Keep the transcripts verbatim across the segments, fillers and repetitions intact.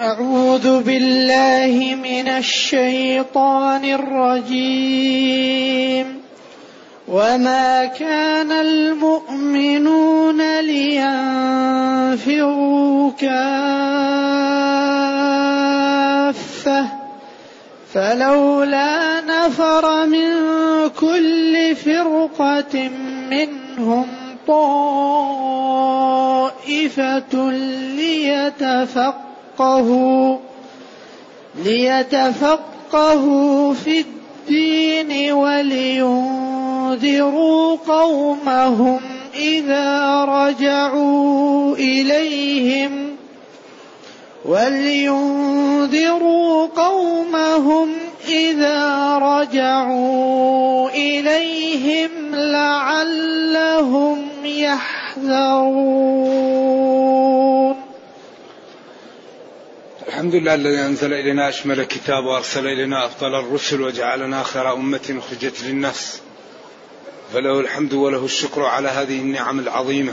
أعوذ بالله من الشيطان الرجيم. وما كان المؤمنون لينفروا كافة فلولا نفر من كل فرقة منهم طائفة ليتفقهوا ليتفقهوا في الدين ولينذروا قومهم إذا رجعوا إليهم ولينذروا قومهم إذا رجعوا إليهم لعلهم يحذرون. الحمد لله الذي أنزل إلينا أشمل الكتاب وأرسل إلينا أفضل الرسل وجعلنا خير أمة أخرجت للناس، فله الحمد وله الشكر على هذه النعم العظيمة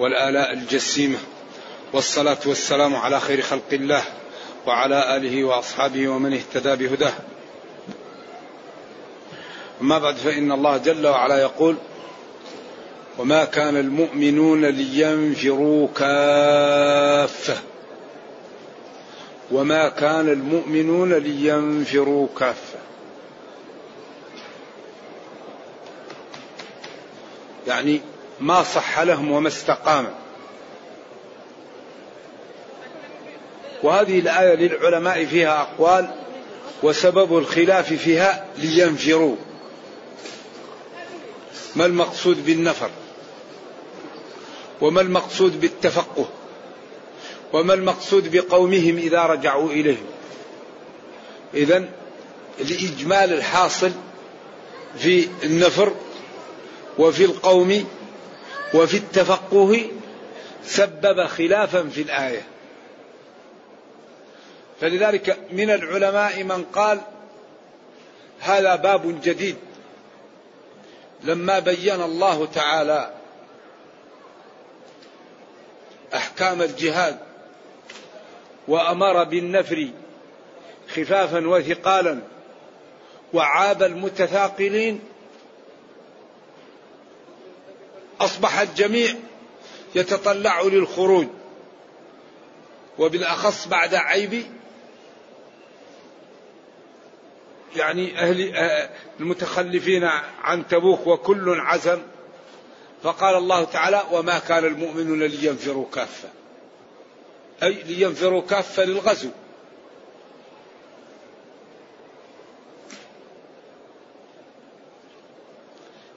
والآلاء الجسيمة، والصلاة والسلام على خير خلق الله وعلى آله وأصحابه ومن اهتدى بهداه. أما بعد، فإن الله جل وعلا يقول: وما كان المؤمنون لينفروا كافة. وما كان المؤمنون لينفروا كافة، يعني ما صح لهم وما استقاموا. وهذه الآية للعلماء فيها أقوال، وسبب الخلاف فيها لينفروا، ما المقصود بالنفر، وما المقصود بالتفقه، وما المقصود بقومهم إذا رجعوا إليهم. إذن لإجمال الحاصل في النفر وفي القوم وفي التفقه سبب خلافا في الآية. فلذلك من العلماء من قال هذا باب جديد، لما بين الله تعالى أحكام الجهاد وأمر بالنفر خفافا وثقالا وعاب المتثاقلين، أصبح الجميع يتطلع للخروج، وبالأخص بعد عيب يعني أهل المتخلفين عن تبوك، وكل عزم. فقال الله تعالى: وما كان المؤمنون لينفروا كافة، أي لينفروا كافة للغزو.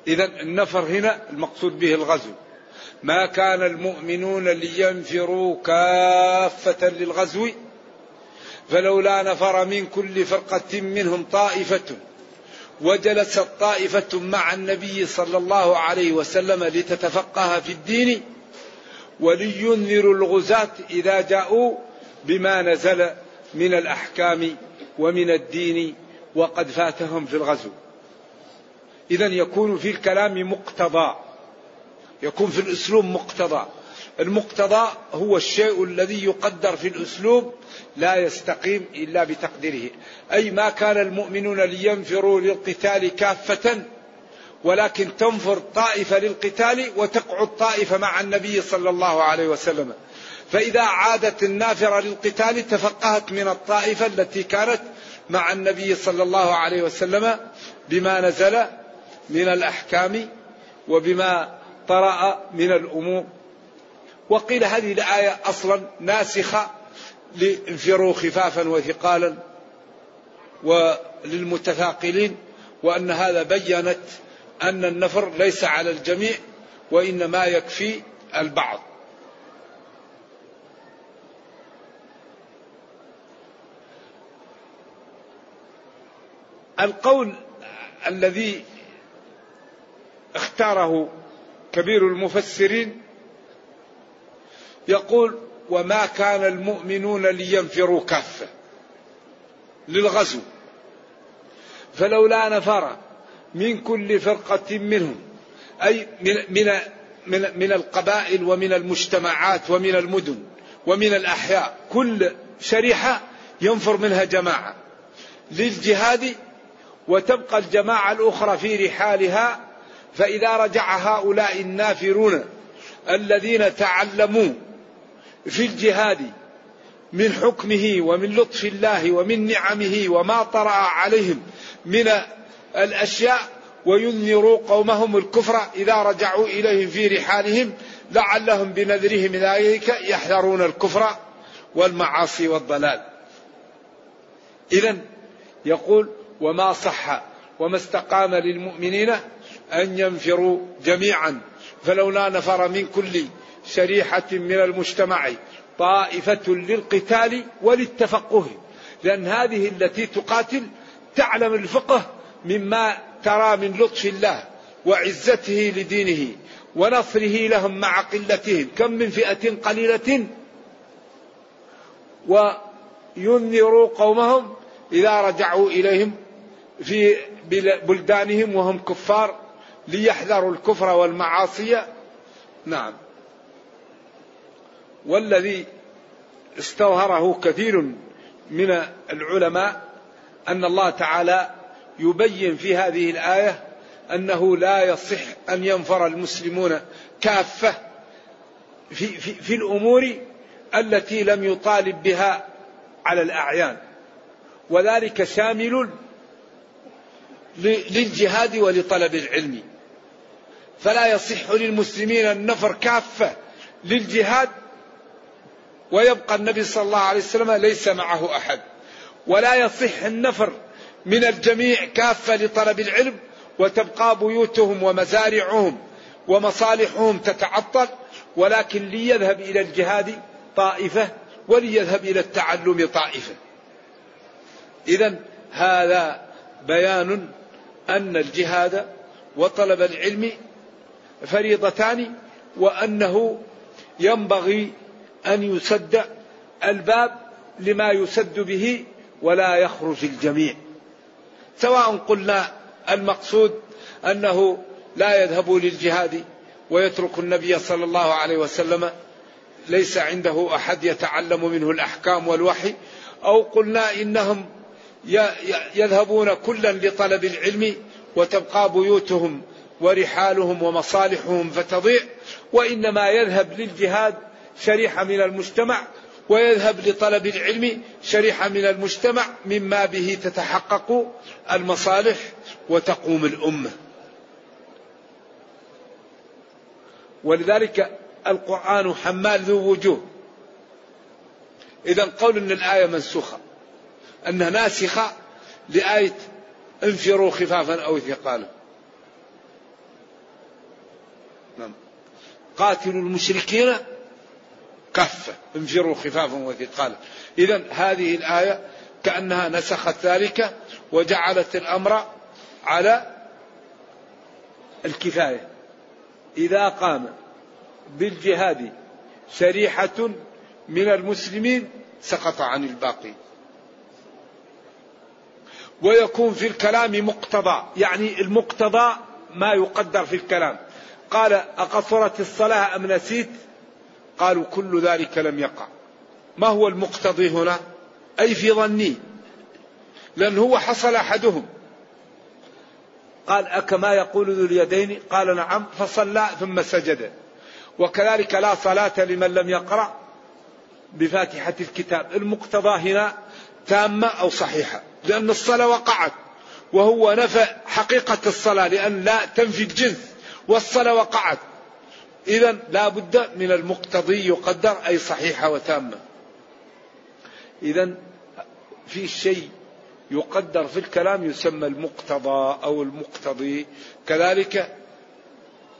إذن النفر هنا المقصود به الغزو. ما كان المؤمنون لينفروا كافة للغزو فلولا نفر من كل فرقة منهم طائفة، وجلست طائفة مع النبي صلى الله عليه وسلم لتتفقه في الدين ولينذروا الغزاة إذا جاءوا بما نزل من الأحكام ومن الدين وقد فاتهم في الغزو. إذن يكون في الكلام مقتضى، يكون في الأسلوب مقتضى. المقتضى هو الشيء الذي يقدر في الأسلوب لا يستقيم إلا بتقديره. أي ما كان المؤمنون لينفروا للقتال كافة، ولكن تنفر طائفة للقتال وتقعد طائفة مع النبي صلى الله عليه وسلم، فإذا عادت النافرة للقتال تفقهت من الطائفة التي كانت مع النبي صلى الله عليه وسلم بما نزل من الأحكام وبما طرأ من الأمور. وقيل هذه الآية أصلا ناسخة لانفروا خفافا وثقالا وللمتثاقلين، وأن هذا بيّنت أن النفر ليس على الجميع وإنما يكفي البعض. القول الذي اختاره كبير المفسرين يقول: وما كان المؤمنون لينفروا كافة للغزو فلولا نفر من كل فرقة منهم، أي من, من, من, من القبائل ومن المجتمعات ومن المدن ومن الأحياء، كل شريحة ينفر منها جماعة للجهاد، وتبقى الجماعة الأخرى في رحالها، فإذا رجع هؤلاء النافرون الذين تعلموا في الجهاد من حكمه ومن لطف الله ومن نعمه وما طرأ عليهم من الأشياء وينذروا قومهم الكفر إذا رجعوا إليهم في رحالهم لعلهم بنذرهم ذلك يحذرون الكفر والمعاصي والضلال. إذا يقول وما صح وما استقام للمؤمنين أن ينفروا جميعا، فلولا نفر من كل شريحة من المجتمع طائفة للقتال وللتفقه، لأن هذه التي تقاتل تعلم الفقه مما ترى من لطف الله وعزته لدينه ونصره لهم مع قلتهم، كم من فئة قليلة، وينذروا قومهم إذا رجعوا إليهم في بلدانهم وهم كفار ليحذروا الكفر والمعاصي. نعم، والذي استظهره كثير من العلماء أن الله تعالى يبين في هذه الآية أنه لا يصح أن ينفر المسلمون كافة في, في, في الأمور التي لم يطالب بها على الأعيان، وذلك شامل للجهاد ولطلب العلم، فلا يصح للمسلمين النفر كافة للجهاد ويبقى النبي صلى الله عليه وسلم ليس معه أحد، ولا يصح النفر من الجميع كافة لطلب العلم وتبقى بيوتهم ومزارعهم ومصالحهم تتعطل، ولكن ليذهب إلى الجهاد طائفة وليذهب إلى التعلم طائفة. إذن هذا بيان أن الجهاد وطلب العلم فريضتان، وأنه ينبغي أن يسد الباب لما يسد به ولا يخرج الجميع، سواء قلنا المقصود أنه لا يذهب للجهاد ويترك النبي صلى الله عليه وسلم ليس عنده أحد يتعلم منه الأحكام والوحي، أو قلنا إنهم يذهبون كلا لطلب العلم وتبقى بيوتهم ورحالهم ومصالحهم فتضيع، وإنما يذهب للجهاد شريحة من المجتمع ويذهب لطلب العلم شريحة من المجتمع مما به تتحقق المصالح وتقوم الأمة. ولذلك القرآن حمال ذو وجوه. إذا قول أن الآية منسوخة أنها ناسخة لآية انفروا خفافا أو ثقالا. قاتلوا المشركين كافة انفروا خفافا وثقالا. إذن هذه الآية كأنها نسخت ذلك وجعلت الأمر على الكفاية. إذا قام بالجهاد شريحة من المسلمين سقط عن الباقي. ويكون في الكلام مقتضى، يعني المقتضى ما يقدر في الكلام. قال أقصرت الصلاة أم نسيت؟ قالوا كل ذلك لم يقع. ما هو المقتضي هنا؟ أي في ظني، لأن هو حصل أحدهم. قال أكما يقول ذو اليدين؟ قال نعم، فصلى ثم سجد. وكذلك لا صلاة لمن لم يقرأ بفاتحة الكتاب. المقتضى هنا تامة أو صحيحة، لأن الصلاة وقعت، وهو نفى حقيقة الصلاة لأن لا تنفي الجنس، والصلاة وقعت. إذا لا بد من المقتضي يقدر، أي صحيحة وتامة. إذا في شيء يقدر في الكلام يسمى المقتضى أو المقتضي. كذلك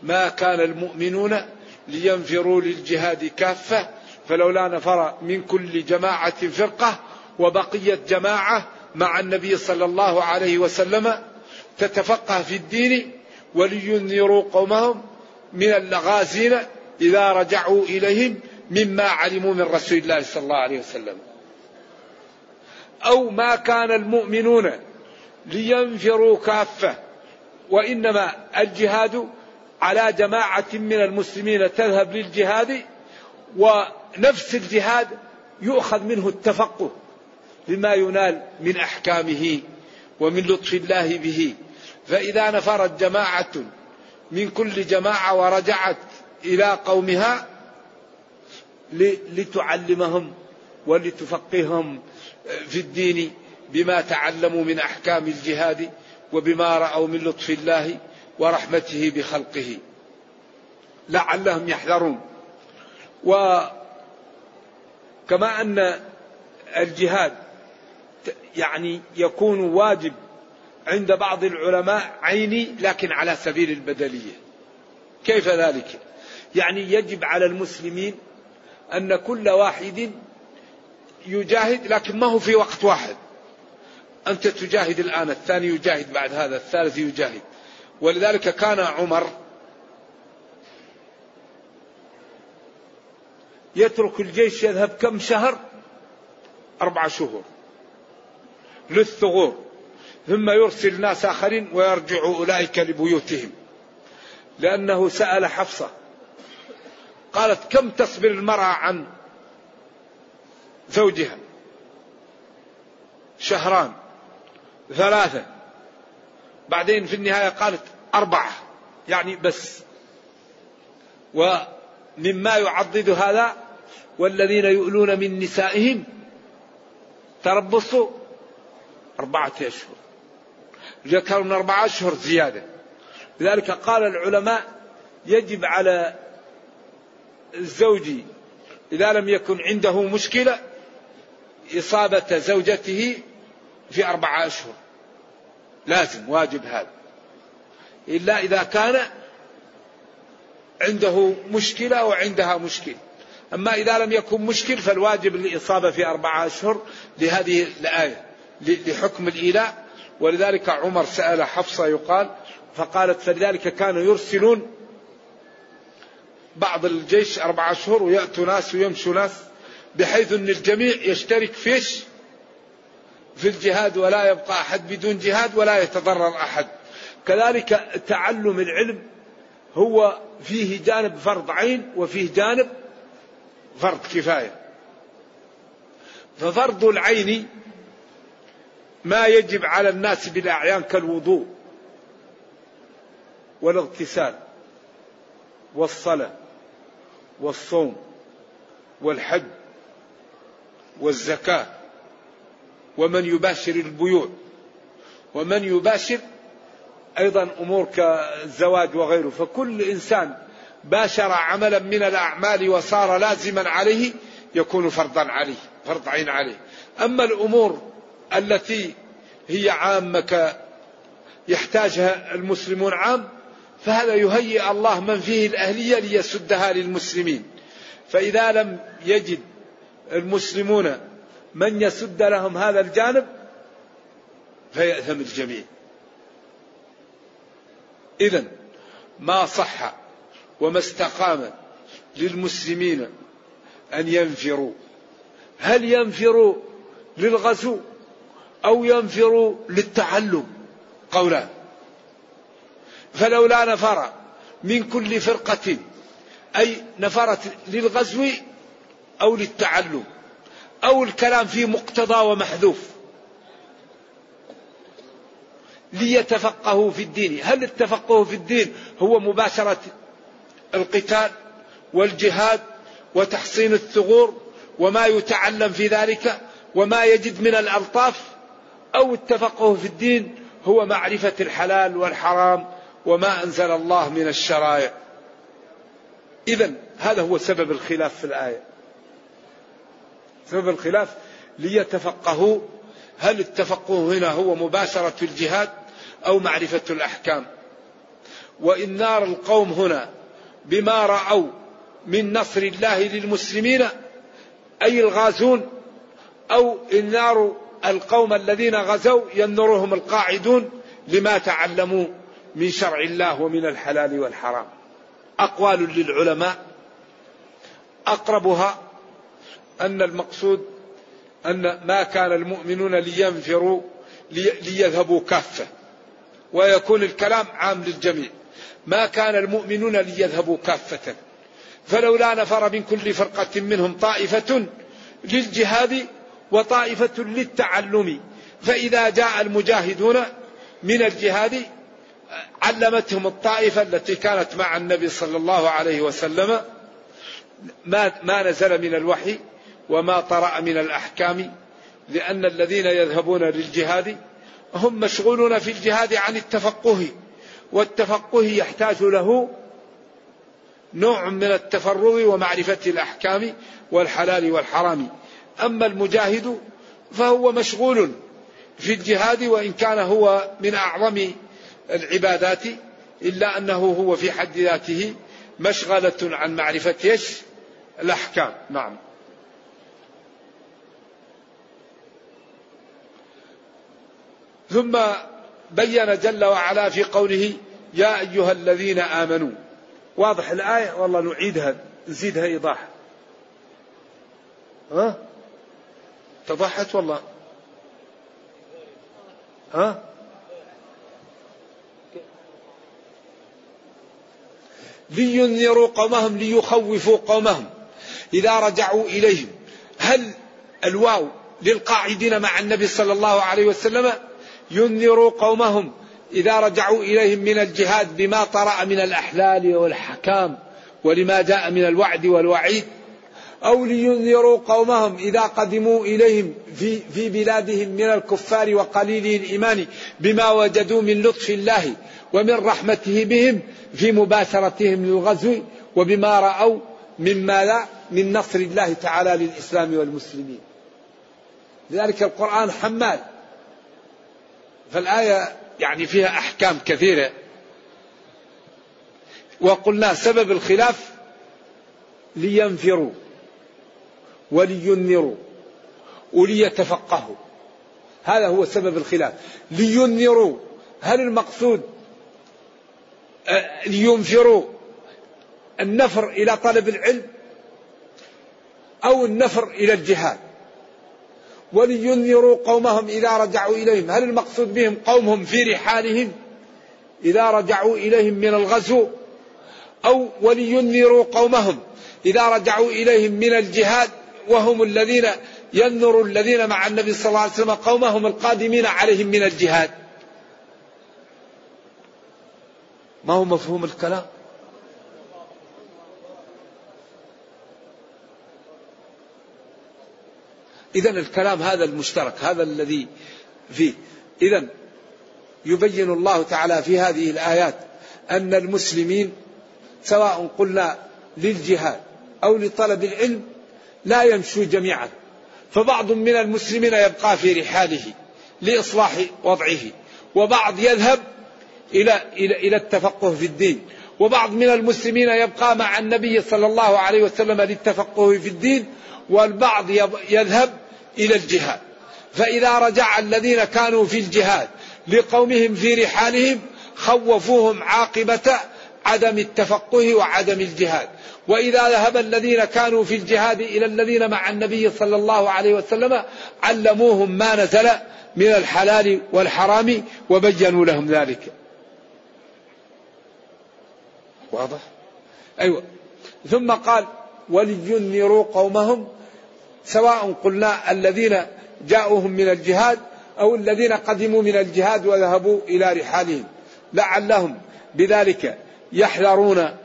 ما كان المؤمنون لينفروا للجهاد كافة، فلولا نفر من كل جماعة فرقة، وبقيت جماعة مع النبي صلى الله عليه وسلم تتفقه في الدين ولينذروا قومهم من اللغازين إذا رجعوا إليهم مما علموا من رسول الله صلى الله عليه وسلم. أو ما كان المؤمنون لينفروا كافة، وإنما الجهاد على جماعة من المسلمين تذهب للجهاد، ونفس الجهاد يؤخذ منه التفقه لما ينال من أحكامه ومن لطف الله به. فإذا نفرت جماعة من كل جماعة ورجعت إلى قومها لتعلمهم ولتفقههم في الدين بما تعلموا من أحكام الجهاد وبما رأوا من لطف الله ورحمته بخلقه لعلهم يحذرون. وكما أن الجهاد يعني يكون واجب عند بعض العلماء عيني لكن على سبيل البدلية. كيف ذلك؟ يعني يجب على المسلمين أن كل واحد يجاهد لكن ما هو في وقت واحد، أنت تجاهد الآن، الثاني يجاهد بعد هذا، الثالث يجاهد. ولذلك كان عمر يترك الجيش يذهب كم شهر؟ أربع شهور للثغور، ثم يرسل ناس آخرين ويرجع أولئك لبيوتهم. لأنه سأل حفصة قالت كم تصبر المرأة عن زوجها؟ شهران، ثلاثة، بعدين في النهاية قالت أربعة يعني بس. ومما يعضد هذا والذين يؤلون من نسائهم تربصوا أربعة أشهر، ذكروا من أربعة أشهر زيادة. لذلك قال العلماء يجب على الزوج إذا لم يكن عنده مشكلة إصابة زوجته في أربعة أشهر، لازم واجب هذا، إلا إذا كان عنده مشكلة وعندها مشكلة. أما إذا لم يكن مشكل فالواجب الإصابة في أربعة أشهر لهذه الآية لحكم الإيلاء. ولذلك عمر سأل حفصة يقال فقالت فلذلك كانوا يرسلون بعض الجيش أربعة أشهر ويأتوا ناس ويمشوا ناس بحيث أن الجميع يشترك فيش في الجهاد ولا يبقى أحد بدون جهاد ولا يتضرر أحد. كذلك تعلم العلم هو فيه جانب فرض عين وفيه جانب فرض كفاية. ففرض العين ما يجب على الناس بالأعيان كالوضوء والاغتسال والصلاة والصوم والحج والزكاة ومن يباشر البيوع ومن يباشر أيضا أمور كالزواج وغيره. فكل إنسان باشر عملا من الأعمال وصار لازما عليه يكون فرضا عليه، فرض عين عليه. أما الأمور التي هي عامة يحتاجها المسلمون عام فهذا يهيئ الله من فيه الأهلية ليسدها للمسلمين. فإذا لم يجد المسلمون من يسد لهم هذا الجانب فيأثم الجميع. إذن ما صح وما استقام للمسلمين أن ينفروا، هل ينفروا للغزو أو ينفروا للتعلم؟ قولان. فلولا نفر من كل فرقة أي نفرت للغزو أو للتعلم، أو الكلام فيه مقتضى ومحذوف ليتفقهوا في الدين. هل التفقه في الدين هو مباشرة القتال والجهاد وتحصين الثغور وما يتعلم في ذلك وما يجد من الألطاف، أو التفقه في الدين هو معرفة الحلال والحرام وما أنزل الله من الشرائع؟ إذن هذا هو سبب الخلاف في الآية، سبب الخلاف ليتفقهوا. هل التفقه هنا هو مباشرة الجهاد أو معرفة الأحكام؟ وإن نار القوم هنا بما رأوا من نصر الله للمسلمين أي الغازون، أو إن نار القوم الذين غزوا ينرهم القاعدون لما تعلموا من شرع الله ومن الحلال والحرام. أقوال للعلماء، أقربها أن المقصود أن ما كان المؤمنون لينفروا ليذهبوا كافة، ويكون الكلام عام للجميع. ما كان المؤمنون ليذهبوا كافة فلولا نفر من كل فرقة منهم طائفة للجهاد وطائفة للتعلم، فإذا جاء المجاهدون من الجهاد علمتهم الطائفة التي كانت مع النبي صلى الله عليه وسلم ما, ما نزل من الوحي وما طرأ من الأحكام، لأن الذين يذهبون للجهاد هم مشغولون في الجهاد عن التفقه، والتفقه يحتاج له نوع من التفرغ ومعرفة الأحكام والحلال والحرام. أما المجاهد فهو مشغول في الجهاد وإن كان هو من أعظم العبادات، إلا أنه هو في حد ذاته مشغلة عن معرفة ايش؟ الأحكام. نعم. ثم بين جل وعلا في قوله يا أيها الذين آمنوا. واضح الآية والله نعيدها نزيدها إيضاح. ها؟ تضحت والله. ها؟ لينذروا قومهم ليخوفوا قومهم إذا رجعوا إليهم. هل الواو للقاعدين مع النبي صلى الله عليه وسلم؟ ينذروا قومهم إذا رجعوا إليهم من الجهاد بما طرأ من الأحلال والحكام ولما جاء من الوعد والوعيد، أو لينذروا قومهم إذا قدموا إليهم في, في بلادهم من الكفار وقليله الإيمان بما وجدوا من لطف الله ومن رحمته بهم في مباشرتهم للغزو، وبما رأوا مما لا من نصر الله تعالى للإسلام والمسلمين. لذلك القرآن حمال، فالآية يعني فيها أحكام كثيرة. وقلنا سبب الخلاف لينفروا ولينذروا وليتفقهوا، هذا هو سبب الخلاف. لينذروا هل المقصود لينفروا النفر إلى طلب العلم أو النفر إلى الجهاد؟ ولينذروا قومهم إذا رجعوا إليهم هل المقصود بهم قومهم في رحالهم إذا رجعوا إليهم من الغزو، أو ولينذروا قومهم إذا رجعوا إليهم من الجهاد وهم الذين ينذروا الذين مع النبي صلى الله عليه وسلم قومهم القادمين عليهم من الجهاد؟ ما هو مفهوم الكلام؟ إذن الكلام هذا المشترك هذا الذي فيه. إذن يبين الله تعالى في هذه الآيات أن المسلمين سواء قلنا للجهاد أو لطلب العلم لا يمشوا جميعا، فبعض من المسلمين يبقى في رحاله لإصلاح وضعه، وبعض يذهب إلى إلى التفقه في الدين، وبعض من المسلمين يبقى مع النبي صلى الله عليه وسلم للتفقه في الدين، والبعض يذهب إلى الجهاد. فإذا رجع الذين كانوا في الجهاد لقومهم في رحالهم خوفوهم عاقبة عدم التفقه وعدم الجهاد، وإذا ذهب الذين كانوا في الجهاد إلى الذين مع النبي صلى الله عليه وسلم علموهم ما نزل من الحلال والحرام وبينوا لهم ذلك. واضح؟ أيوة. ثم قال ولينذروا قومهم سواء قلنا الذين جاءوهم من الجهاد أو الذين قدموا من الجهاد وذهبوا إلى رحالهم، لعلهم بذلك يحذرون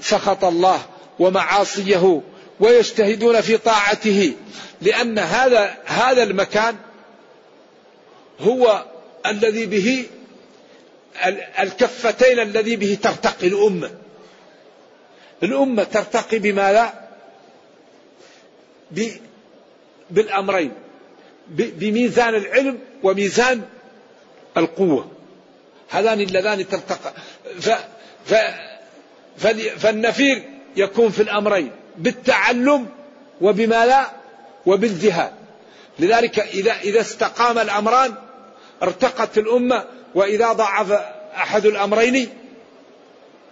سخط الله ومعاصيه ويجتهدون في طاعته، لأن هذا هذا المكان هو الذي به الكفتين الذي به ترتقي الأمة. الأمة ترتقي بما لا بالأمرين، بميزان العلم وميزان القوة، هذان اللذان ترتقى. ف ف فالنفير يكون في الأمرين، بالتعلم وبما لا وبالجهاد. لذلك إذا إذا استقام الأمران ارتقت الأمة، وإذا ضعف أحد الأمرين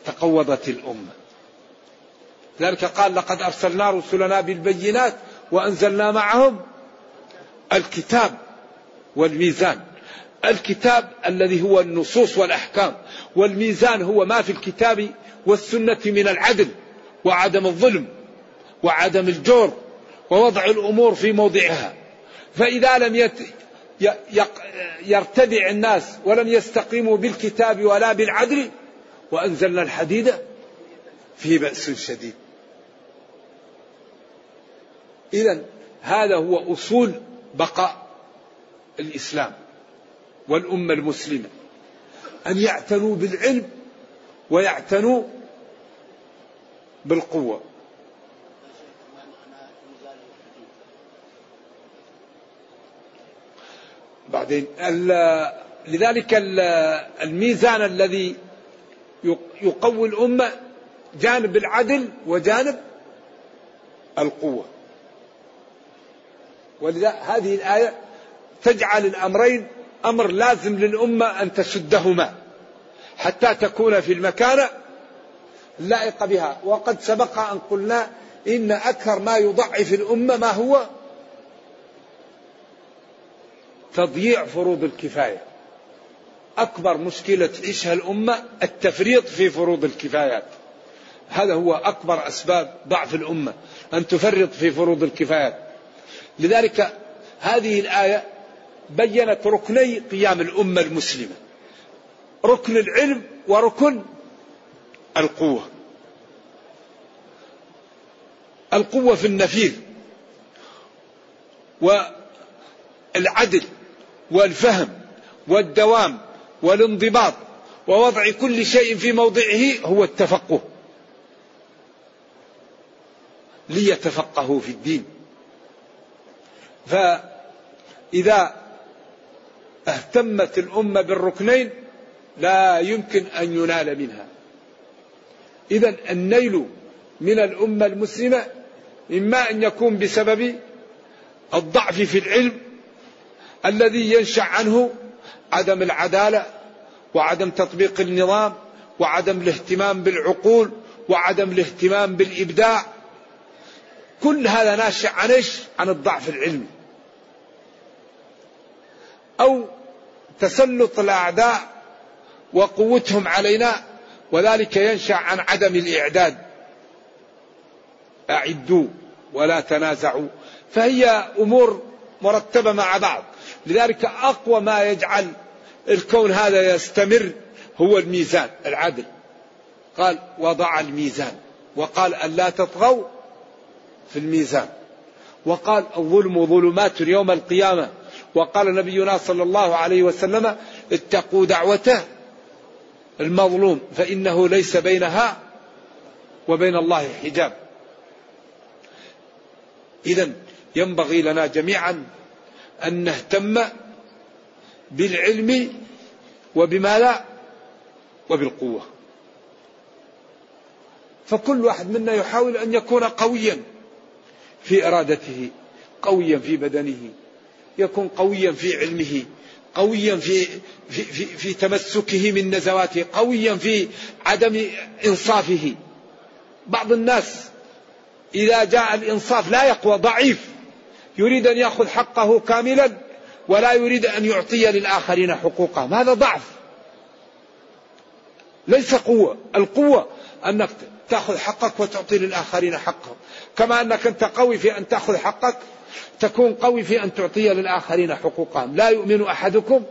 تقوضت الأمة. لذلك قال لقد أرسلنا رسلنا بالبينات وأنزلنا معهم الكتاب والميزان. الكتاب الذي هو النصوص والأحكام، والميزان هو ما في الكتاب والسنة من العدل وعدم الظلم وعدم الجور ووضع الأمور في موضعها. فإذا لم يت يرتدع الناس ولم يستقيموا بالكتاب ولا بالعدل وأنزلنا الحديد فيه بأس شديد. إذن هذا هو أصول بقاء الإسلام والأمة المسلمة، أن يعتنوا بالعلم ويعتنوا بالقوة. بعدين لذلك الميزان الذي يقوي الأمة جانب العدل وجانب القوة، ولذا هذه الآية تجعل الأمرين أمر لازم للأمة أن تسدهما حتى تكون في المكانة اللائقة بها. وقد سبق أن قلنا إن أكثر ما يضعف الأمة ما هو تضييع فروض الكفاية. أكبر مشكلة تعيشها الأمة التفريط في فروض الكفايات، هذا هو أكبر أسباب ضعف الأمة، أن تفرط في فروض الكفايات. لذلك هذه الآية بيّنت ركني قيام الأمة المسلمة، ركن العلم وركن القوة. القوة في النفيذ والعدل والفهم والدوام والانضباط ووضع كل شيء في موضعه، هو التفقه ليتفقهوا في الدين. فإذا اهتمت الأمة بالركنين لا يمكن أن ينال منها. إذن النيل من الأمة المسلمة إما أن يكون بسبب الضعف في العلم الذي ينشأ عنه عدم العدالة وعدم تطبيق النظام وعدم الاهتمام بالعقول وعدم الاهتمام بالإبداع، كل هذا ناشئ عن ايش؟ عن الضعف العلمي، أو تسلط الأعداء وقوتهم علينا، وذلك ينشأ عن عدم الإعداد. أعدوا ولا تنازعوا. فهي أمور مرتبة مع بعض. لذلك أقوى ما يجعل الكون هذا يستمر هو الميزان العدل. قال وضع الميزان، وقال ألا تطغوا في الميزان، وقال الظلم ظلمات يوم القيامة، وقال نبينا صلى الله عليه وسلم اتقوا دعوته المظلوم فإنه ليس بينها وبين الله حجاب. إذن ينبغي لنا جميعا أن نهتم بالعلم وبما لا وبالقوة، فكل واحد منا يحاول أن يكون قويا في إرادته، قويا في بدنه، يكون قويا في علمه، قويا في, في, في, في تمسكه من نزواته، قويا في عدم إنصافه. بعض الناس إذا جاء الإنصاف لا يقوى، ضعيف، يريد أن يأخذ حقه كاملا ولا يريد أن يعطي للآخرين حقوقهم، هذا ضعف ليس قوة. القوة أنك تأخذ حقك وتعطي للآخرين حقهم، كما أنك أنت قوي في أن تأخذ حقك تكون قوي في أن تعطي للآخرين حقوقهم. لا يؤمن أحدكم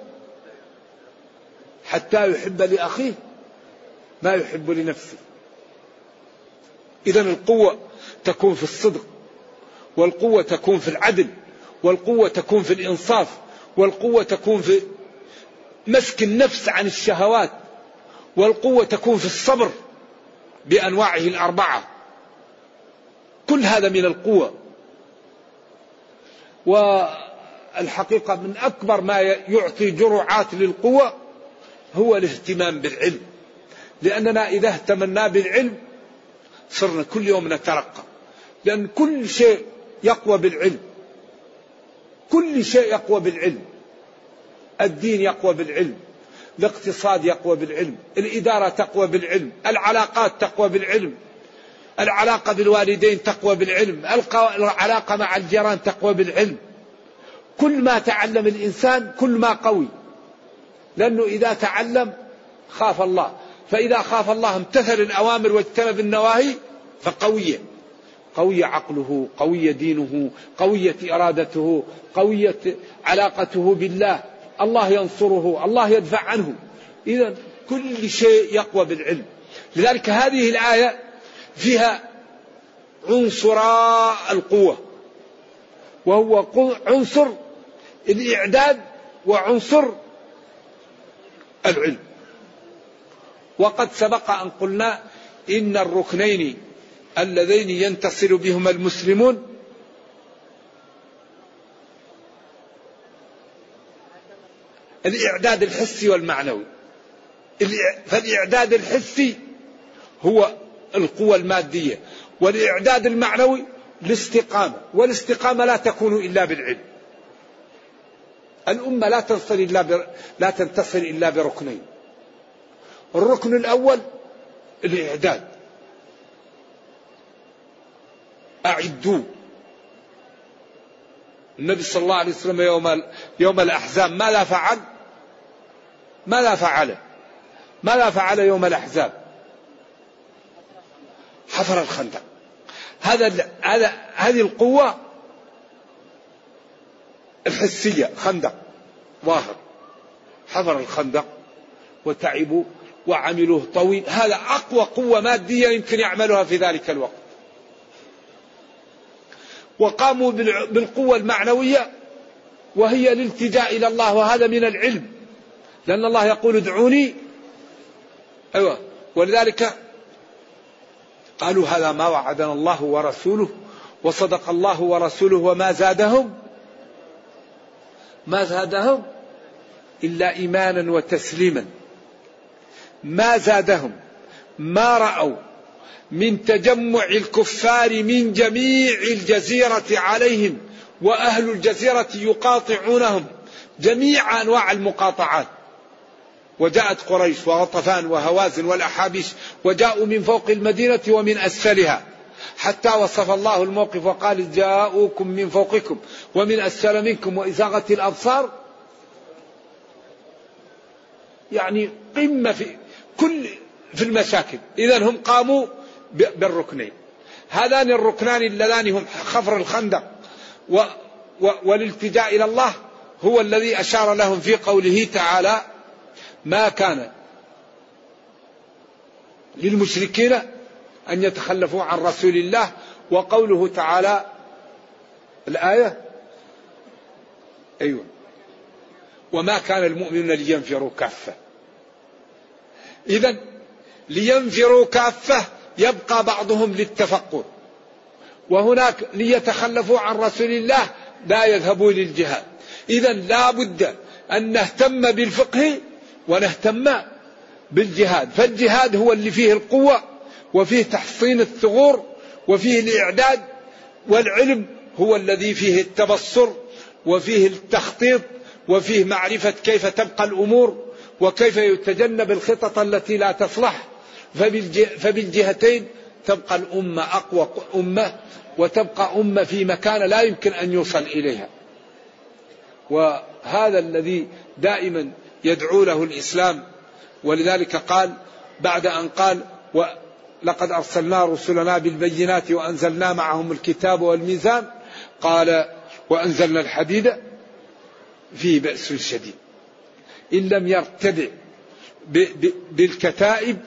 حتى يحب لأخيه ما يحب لنفسه. إذن القوة تكون في الصدق، والقوة تكون في العدل، والقوة تكون في الإنصاف، والقوة تكون في مسك النفس عن الشهوات، والقوة تكون في الصبر بأنواعه الأربعة. كل هذا من القوة. والحقيقة من أكبر ما يعطي جرعات للقوة هو الاهتمام بالعلم، لأننا إذا اهتمنا بالعلم صرنا كل يوم نترقى، لأن كل شيء يقوى بالعلم، كل شيء يقوى بالعلم، الدين يقوى بالعلم، الاقتصاد يقوى بالعلم، الإدارة تقوى بالعلم، العلاقات تقوى بالعلم، العلاقة بالوالدين تقوى بالعلم، العلاقة مع الجيران تقوى بالعلم. كل ما تعلم الإنسان كل ما قوي، لأنه إذا تعلم خاف الله، فإذا خاف الله امتثل الأوامر واجتنب النواهي فقوية، قوي عقله، قوي دينه، قوية إرادته، قوية علاقته بالله، الله ينصره، الله يدفع عنه. إذا كل شيء يقوى بالعلم. لذلك هذه الآية فيها عنصراء القوة، وهو عنصر الإعداد وعنصر العلم. وقد سبق أن قلنا إن الركنين اللذين ينتصر بهما المسلمون الإعداد الحسي والمعنوي. فالإعداد الحسي هو القوة المادية، والإعداد المعنوي الاستقامة، والاستقامة لا تكون إلا بالعلم. الأمة لا تنتصر إلا بر... لا تنتصر إلا بركنين. الركن الأول الإعداد، أعدوا. النبي صلى الله عليه وسلم يوم يوم الأحزاب ماذا فعل؟ ماذا فعل؟ ماذا فعل يوم الأحزاب؟ حفر الخندق. هذا هذا هذه القوة الحسية، خندق ظاهر، حفر الخندق وتعبوا وعملوه طويل. هذا أقوى قوة مادية يمكن يعملها في ذلك الوقت. وقاموا بالقوة المعنوية وهي الالتجاء إلى الله، وهذا من العلم، لأن الله يقول ادعوني. أيوة. ولذلك قالوا هذا ما وعدنا الله ورسوله وصدق الله ورسوله وما زادهم ما زادهم إلا إيمانا وتسليما. ما زادهم ما رأوا من تجمع الكفار من جميع الجزيرة عليهم، وأهل الجزيرة يقاطعونهم جميع أنواع المقاطعات. وجاءت قريش وغطفان وهوازن والأحابيش وجاءوا من فوق المدينة ومن أسفلها، حتى وصف الله الموقف وقال جاءوكم من فوقكم ومن أسفل منكم وإزاغت الأبصار. يعني قمة في كل في المشاكل. إذن هم قاموا بالركنين، هذان الركنان اللذان هم خفر الخندق و و والالتجاء إلى الله، هو الذي أشار لهم في قوله تعالى ما كان للمشركين أن يتخلفوا عن رسول الله، وقوله تعالى الآية أيوة وما كان المؤمنون لينفروا كافة. إذن لينفروا كافة يبقى بعضهم للتفقد، وهناك ليتخلفوا عن رسول الله لا يذهبوا للجهاد. إذن لا بد أن نهتم بالفقه ونهتم بالجهاد، فالجهاد هو اللي فيه القوة وفيه تحصين الثغور وفيه الإعداد، والعلم هو الذي فيه التبصر وفيه التخطيط وفيه معرفة كيف تبقى الأمور وكيف يتجنب الخطط التي لا تصلح. فبالجهتين تبقى الأمة أقوى أمة، وتبقى أمة في مكان لا يمكن أن يوصل إليها. وهذا الذي دائما يدعو له الإسلام. ولذلك قال بعد أن قال لقد أرسلنا رسلنا بالبينات وأنزلنا معهم الكتاب والميزان، قال وأنزلنا الحديد فيه بأس شديد إن لم يرتدع بالكتائب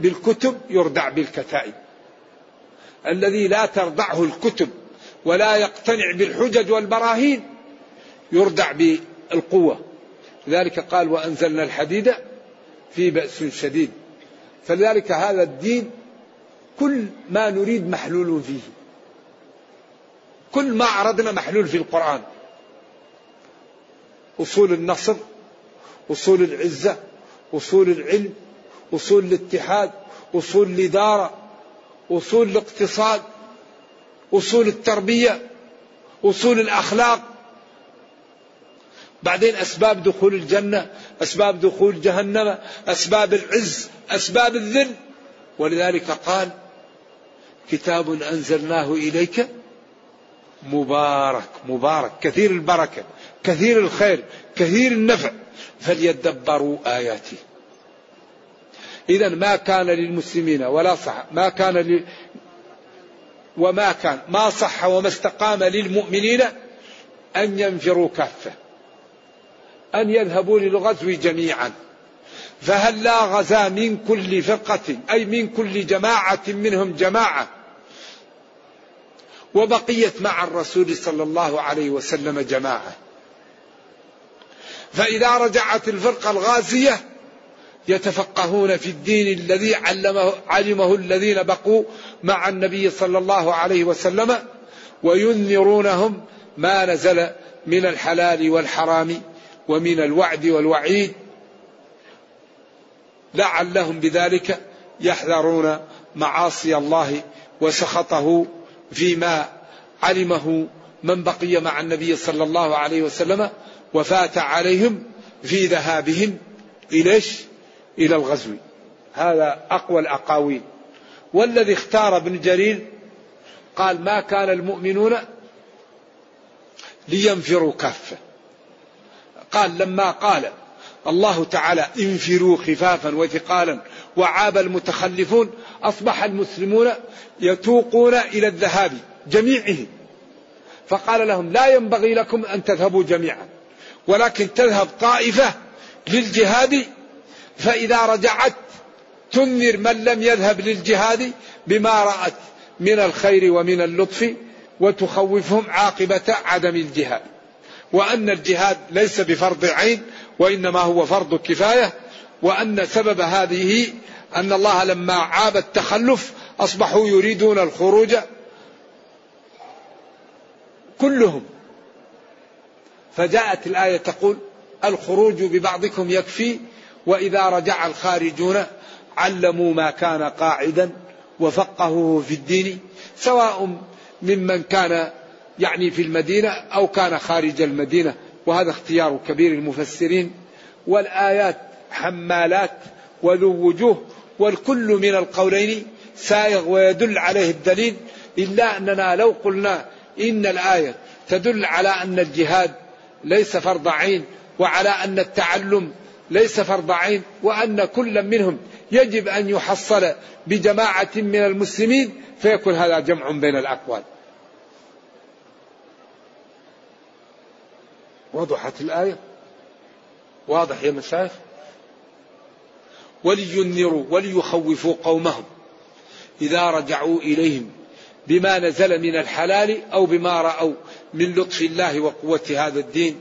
بالكتب يردع بالكتائب. الذي لا تردعه الكتب ولا يقتنع بالحجج والبراهين يردع بالقوة. لذلك قال وأنزلنا الحديد في بأس شديد. فلذلك هذا الدين كل ما نريد محلول فيه، كل ما أردنا محلول في القرآن، أصول النصر، أصول العزة، أصول العلم، أصول الاتحاد، أصول الإدارة، أصول الاقتصاد، أصول التربية، أصول الأخلاق، بعدين أسباب دخول الجنة، أسباب دخول جهنم، أسباب العز، أسباب الذل. ولذلك قال كتاب أنزلناه إليك مبارك مبارك كثير البركة كثير الخير كثير النفع فليدبروا آياته. إذن ما كان للمسلمين ولا صح ما كان وما كان ما صح وما استقام للمؤمنين أن ينفروا كافة، أن يذهبوا للغزو جميعا. فهل لا غزا من كل فرقة أي من كل جماعة منهم جماعة وبقيت مع الرسول صلى الله عليه وسلم جماعة. فإذا رجعت الفرقة الغازية يتفقهون في الدين الذي علمه, علمه الذين بقوا مع النبي صلى الله عليه وسلم، وينذرونهم ما نزل من الحلال والحرام ومن الوعد والوعيد لعلهم بذلك يحذرون معاصي الله وسخطه فيما علمه من بقي مع النبي صلى الله عليه وسلم وفات عليهم في ذهابهم إليش؟ إلى الغزو. هذا أقوى الأقاويل. والذي اختار ابن جرير قال ما كان المؤمنون لينفروا كافة. قال لما قال الله تعالى انفروا خفافا وثقالا وعاب المتخلفون، أصبح المسلمون يتوقون إلى الذهاب جميعهم، فقال لهم لا ينبغي لكم أن تذهبوا جميعا، ولكن تذهب طائفة للجهاد، فإذا رجعت تنذر من لم يذهب للجهاد بما رأت من الخير ومن اللطف، وتخوفهم عاقبة عدم الجهاد، وأن الجهاد ليس بفرض عين وإنما هو فرض كفاية، وأن سبب هذه أن الله لما عاب التخلف أصبحوا يريدون الخروج كلهم، فجاءت الآية تقول الخروج ببعضكم يكفي، وإذا رجع الخارجون علموا ما كان قاعدا وفقهوه في الدين، سواء ممن كان يعني في المدينة أو كان خارج المدينة. وهذا اختيار كبير المفسرين. والآيات حمالات وذو وجوه، والكل من القولين سائغ ويدل عليه الدليل، إلا أننا لو قلنا إن الآية تدل على أن الجهاد ليس فرض عين، وعلى أن التعلم ليس فرض عين، وأن كل منهم يجب أن يحصل بجماعة من المسلمين، فيكون هذا جمع بين الأقوال. وضحت الآية؟ واضح يا مشايخ؟ ولينذروا وليخوفوا قومهم إذا رجعوا إليهم بما نزل من الحلال أو بما رأوا من لطف الله وقوة هذا الدين،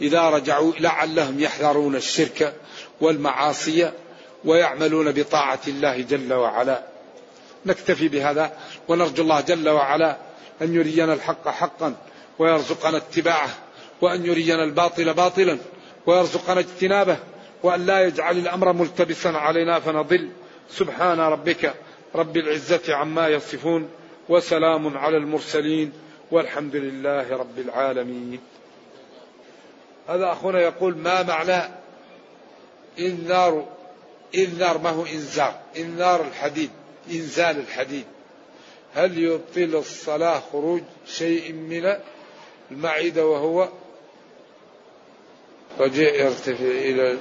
إذا رجعوا لعلهم يحذرون الشرك والمعاصي ويعملون بطاعة الله جل وعلا. نكتفي بهذا، ونرجو الله جل وعلا أن يرينا الحق حقا ويرزقنا اتباعه، وأن يرينا الباطل باطلا ويرزقنا اجتنابه، وأن لا يجعل الأمر ملتبسا علينا فنضل. سبحان ربك رب العزة عما يصفون، وسلام على المرسلين، والحمد لله رب العالمين. هذا أخونا يقول ما معنى إنذار؟ إنذار ما هو إنذار؟ إنذار الحديد، إنزال الحديد. هل يبطل الصلاة خروج شيء من المعدة وهو رجع يرتفع إلى؟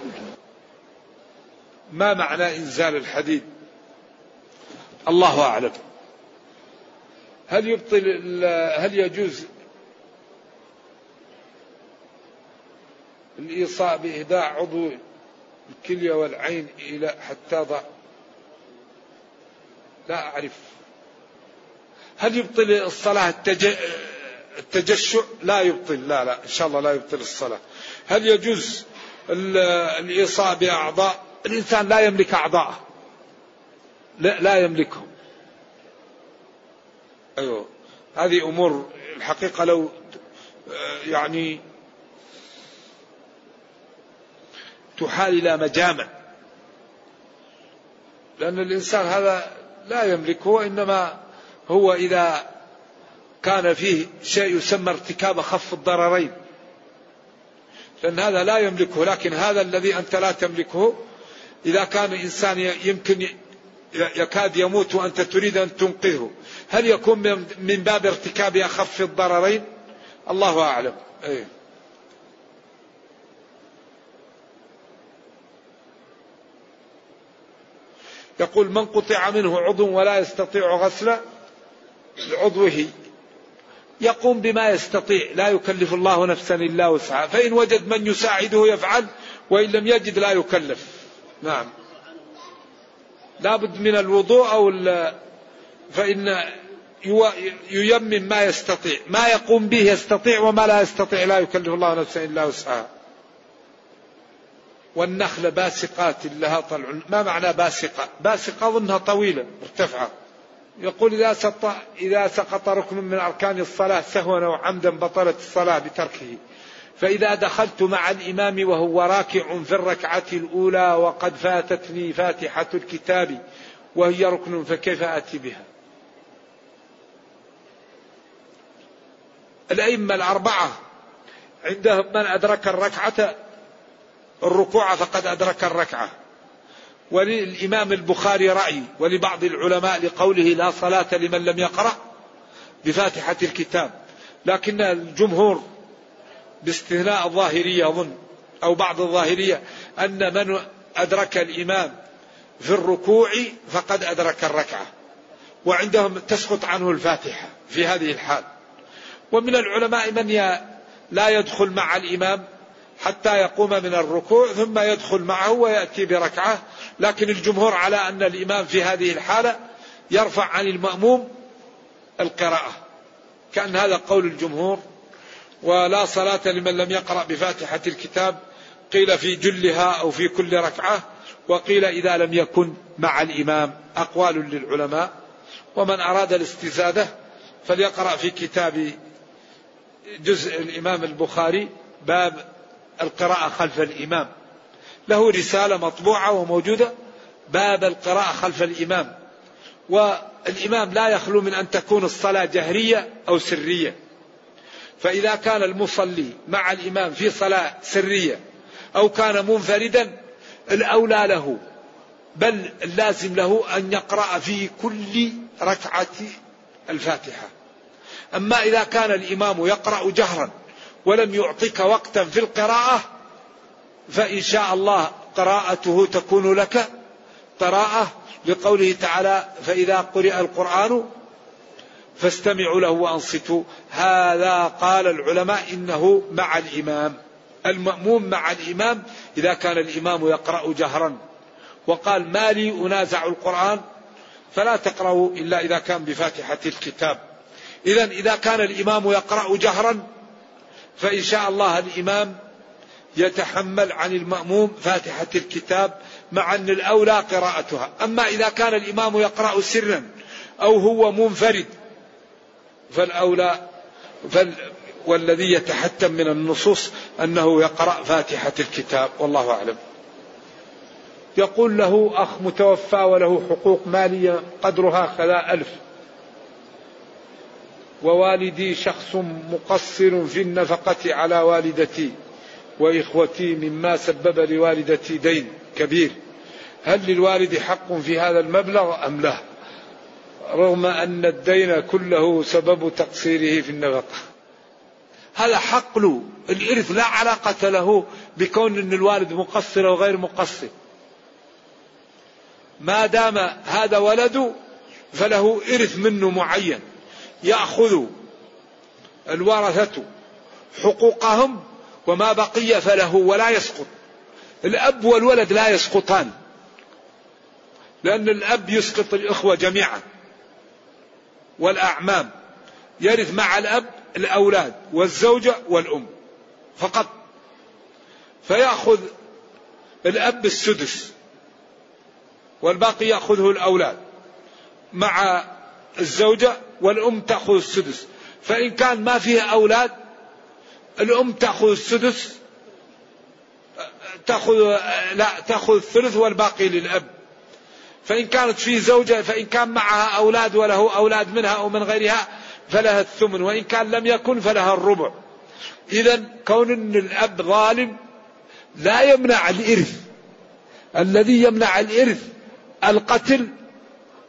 ما معنى إنزال الحديد؟ الله أعلم. هل يبطل هل يجوز الإيصاء بإهداء عضو الكلية والعين إلى حتى ضع؟ لا أعرف. هل يبطل الصلاة التج... التجشع؟ لا يبطل، لا لا إن شاء الله لا يبطل الصلاة. هل يجوز الإيصاء بأعضاء؟ الإنسان لا يملك أعضاءه، لا, لا يملكهم. أيوه، هذه أمور الحقيقة لو يعني تحال إلى مجامع، لأن الإنسان هذا لا يملكه، إنما هو إذا كان فيه شيء يسمى ارتكاب خف الضررين، لأن هذا لا يملكه. لكن هذا الذي أنت لا تملكه، إذا كان إنسان يمكن يكاد يموت وأنت تريد أن تنقذه، هل يكون من باب ارتكاب أخف الضررين؟ الله أعلم. أيه. يقول من قطع منه عضو ولا يستطيع غسله لعضوه يقوم بما يستطيع، لا يكلف الله نفسا إلا وسعها، فإن وجد من يساعده يفعل، وإن لم يجد لا يكلف. نعم، لا بد من الوضوء أو فإن ييمم ما يستطيع، ما يقوم به يستطيع، وما لا يستطيع لا يكلف الله نفسا إلا وسعها. والنخل باسقات لها طلع، ما معنى باسقة؟ باسقة ظنها طويلة مرتفعة. يقول إذا سقط إذا سقط ركن من أركان الصلاة سهوا أو عمدا بطلت الصلاة بتركه، فإذا دخلت مع الإمام وهو راكع في الركعة الأولى وقد فاتتني فاتحة الكتاب وهي ركن فكيف آتي بها؟ الأئمة الأربعة عندهم من أدرك الركعة الركوع فقد أدرك الركعة. وللإمام البخاري رأي، ولبعض العلماء لقوله لا صلاة لمن لم يقرأ بفاتحة الكتاب، لكن الجمهور باستثناء الظاهرية ظن أو بعض الظاهرية أن من أدرك الإمام في الركوع فقد أدرك الركعة، وعندهم تسقط عنه الفاتحة في هذه الحال. ومن العلماء من لا يدخل مع الإمام حتى يقوم من الركوع ثم يدخل معه ويأتي بركعة، لكن الجمهور على أن الإمام في هذه الحالة يرفع عن المأموم القراءة، كأن هذا قول الجمهور. ولا صلاة لمن لم يقرأ بفاتحة الكتاب قيل في جلها أو في كل ركعة، وقيل إذا لم يكن مع الإمام، أقوال للعلماء. ومن أراد الاستزادة فليقرأ في كتاب جزء الإمام البخاري باب القراءة خلف الإمام، له رسالة مطبوعة وموجودة باب القراءة خلف الإمام. والإمام لا يخلو من أن تكون الصلاة جهرية أو سرية، فإذا كان المصلي مع الإمام في صلاة سرية أو كان منفردا الأولى له، بل اللازم له أن يقرأ في كل ركعة الفاتحة. أما إذا كان الإمام يقرأ جهرا ولم يعطيك وقتا في القراءة، فإن شاء الله قراءته تكون لك قراءة، لقوله تعالى فإذا قرئ القرآن فاستمعوا له وأنصتوا. هذا قال العلماء إنه مع الإمام، المأموم مع الإمام إذا كان الإمام يقرأ جهرا. وقال ما لي أنازع القرآن فلا تقرأوا إلا إذا كان بفاتحة الكتاب. إذن إذا كان الإمام يقرأ جهرا فإن شاء الله الإمام يتحمل عن المأموم فاتحة الكتاب، مع أن الأولى قراءتها. أما إذا كان الإمام يقرأ سرا أو هو منفرد فالأولى فال... والذي يتحتم من النصوص أنه يقرأ فاتحة الكتاب، والله أعلم. يقول له أخ متوفى وله حقوق مالية قدرها خلا ألف، ووالدي شخص مقصر في النفقة على والدتي وإخوتي مما سبب لوالدتي دين كبير، هل للوالد حق في هذا المبلغ أم لا، رغم أن الدين كله سبب تقصيره في النفقة؟ هذا حق له، الإرث لا علاقة له بكون أن الوالد مقصر أو غير مقصر، ما دام هذا ولده فله إرث منه معين، يأخذ الورثة حقوقهم وما بقي فله ولا يسقط. الأب والولد لا يسقطان، لأن الأب يسقط الإخوة جميعا والأعمام، يرث مع الأب الأولاد والزوجة والأم فقط. فيأخذ الأب السدس والباقي يأخذه الأولاد، مع الزوجة والأم تأخذ السدس. فإن كان ما فيه أولاد الأم تأخذ السدس، تأخذ لا تأخذ الثلث والباقي للأب. فإن كانت فيه زوجة، فإن كان معها أولاد وله أولاد منها أو من غيرها فلها الثمن، وإن كان لم يكن فلها الربع. إذا كون إن الأب ظالم لا يمنع الإرث، الذي يمنع الإرث القتل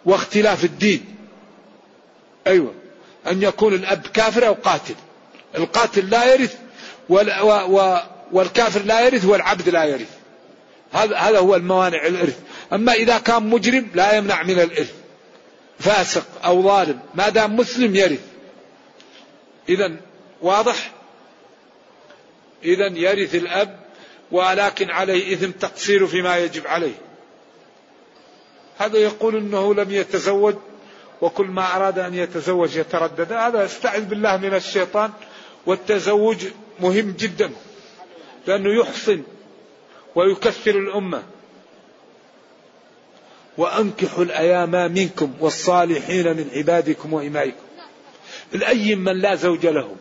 واختلاف الدين. أيوة، أن يكون الأب كافر أو قاتل، القاتل لا يرث والكافر لا يرث والعبد لا يرث، هذا هو الموانع الإرث. أما إذا كان مجرم لا يمنع من الإرث، فاسق أو ظالم ما دام مسلم يرث. إذن واضح؟ إذن يرث الأب ولكن عليه إثم تقصير فيما يجب عليه. هذا يقول أنه لم يتزوج وكل ما أراد أن يتزوج يتردد، هذا استعذ بالله من الشيطان. والتزوج مهم جدا لأنه يحصن ويكثر الأمة. وأنكحوا الأيام منكم والصالحين من عبادكم وإمائكم، الأيم من لا زوج له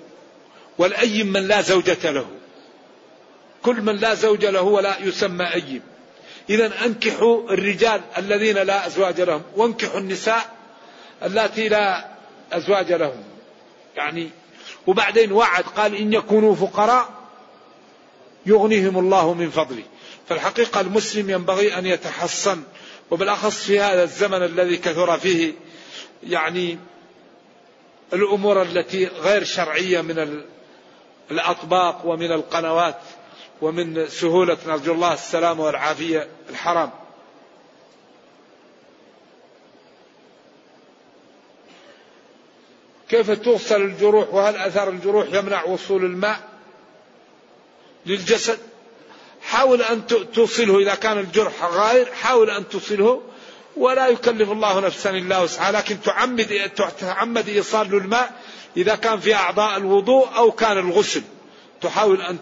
والأيم من لا زوجة له، كل من لا زوج له ولا يسمى أيم. إذن أنكحوا الرجال الذين لا أزواج لهم، وانكحوا النساء التي لا أزواج لهم. يعني وبعدين وعد قال إن يكونوا فقراء يغنيهم الله من فضله. فالحقيقة المسلم ينبغي أن يتحصن، وبالأخص في هذا الزمن الذي كثر فيه يعني الأمور التي غير شرعية من الأطباق ومن القنوات ومن سهولة نرجو الله السلام والعافية الحرام. كيف توصل الجروح؟ وهل أثر الجروح يمنع وصول الماء للجسد؟ حاول أن توصله إذا كان الجرح غائر، حاول أن توصله، ولا يكلف الله نفسا إلا وسعها، لكن تعمد تعمد إيصال الماء إذا كان في أعضاء الوضوء أو كان الغسل، تحاول أن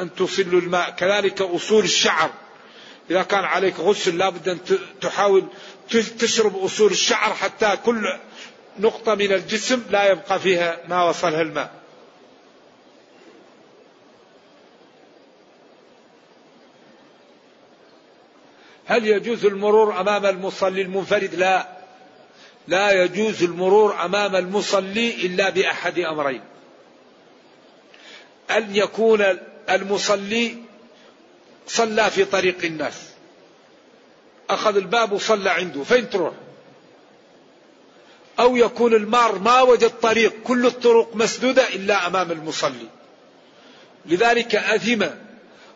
أن توصل الماء. كذلك أصول الشعر، إذا كان عليك غسل لا بد أن تحاول تشرب أصول الشعر حتى كل نقطة من الجسم لا يبقى فيها ما وصلها الماء. هل يجوز المرور أمام المصلي المنفرد؟ لا، لا يجوز المرور أمام المصلي إلا بأحد أمرين: أن يكون المصلي صلى في طريق الناس، أخذ الباب وصلى عنده، فين تروح؟ أو يكون المار ما وجد طريق، كل الطرق مسدودة إلا أمام المصلي. لذلك أثم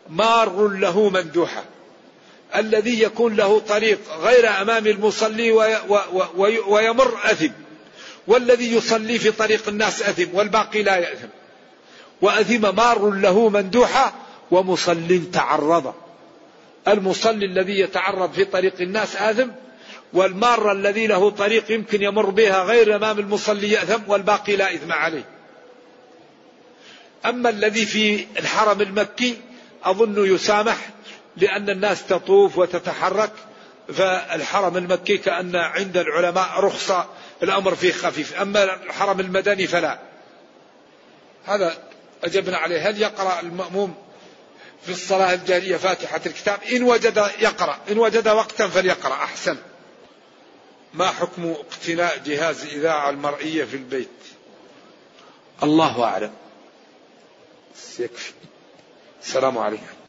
مار له مندوحة، الذي يكون له طريق غير أمام المصلي ويمر أثم، والذي يصلي في طريق الناس أثم، والباقي لا يأثم. وأثم مار له مندوحة ومصل تعرض. المصلي الذي يتعرض في طريق الناس آثم، والمار الذي له طريق يمكن يمر بها غير أمام المصلي يأثم، والباقي لا إثم عليه. أما الذي في الحرم المكي أظن يسامح، لأن الناس تطوف وتتحرك، فالحرم المكي كأن عند العلماء رخصة، الأمر فيه خفيف. أما الحرم المدني فلا. هذا أجبنا عليه. هل يقرأ المأموم في الصلاة الجاهلية فاتحة الكتاب؟ إن وجد يقرأ، إن وجد وقتا فليقرأ أحسن. ما حكم اقتناء جهاز إذاعة المرئية في البيت؟ الله أعلم. يكفي. السلام عليكم.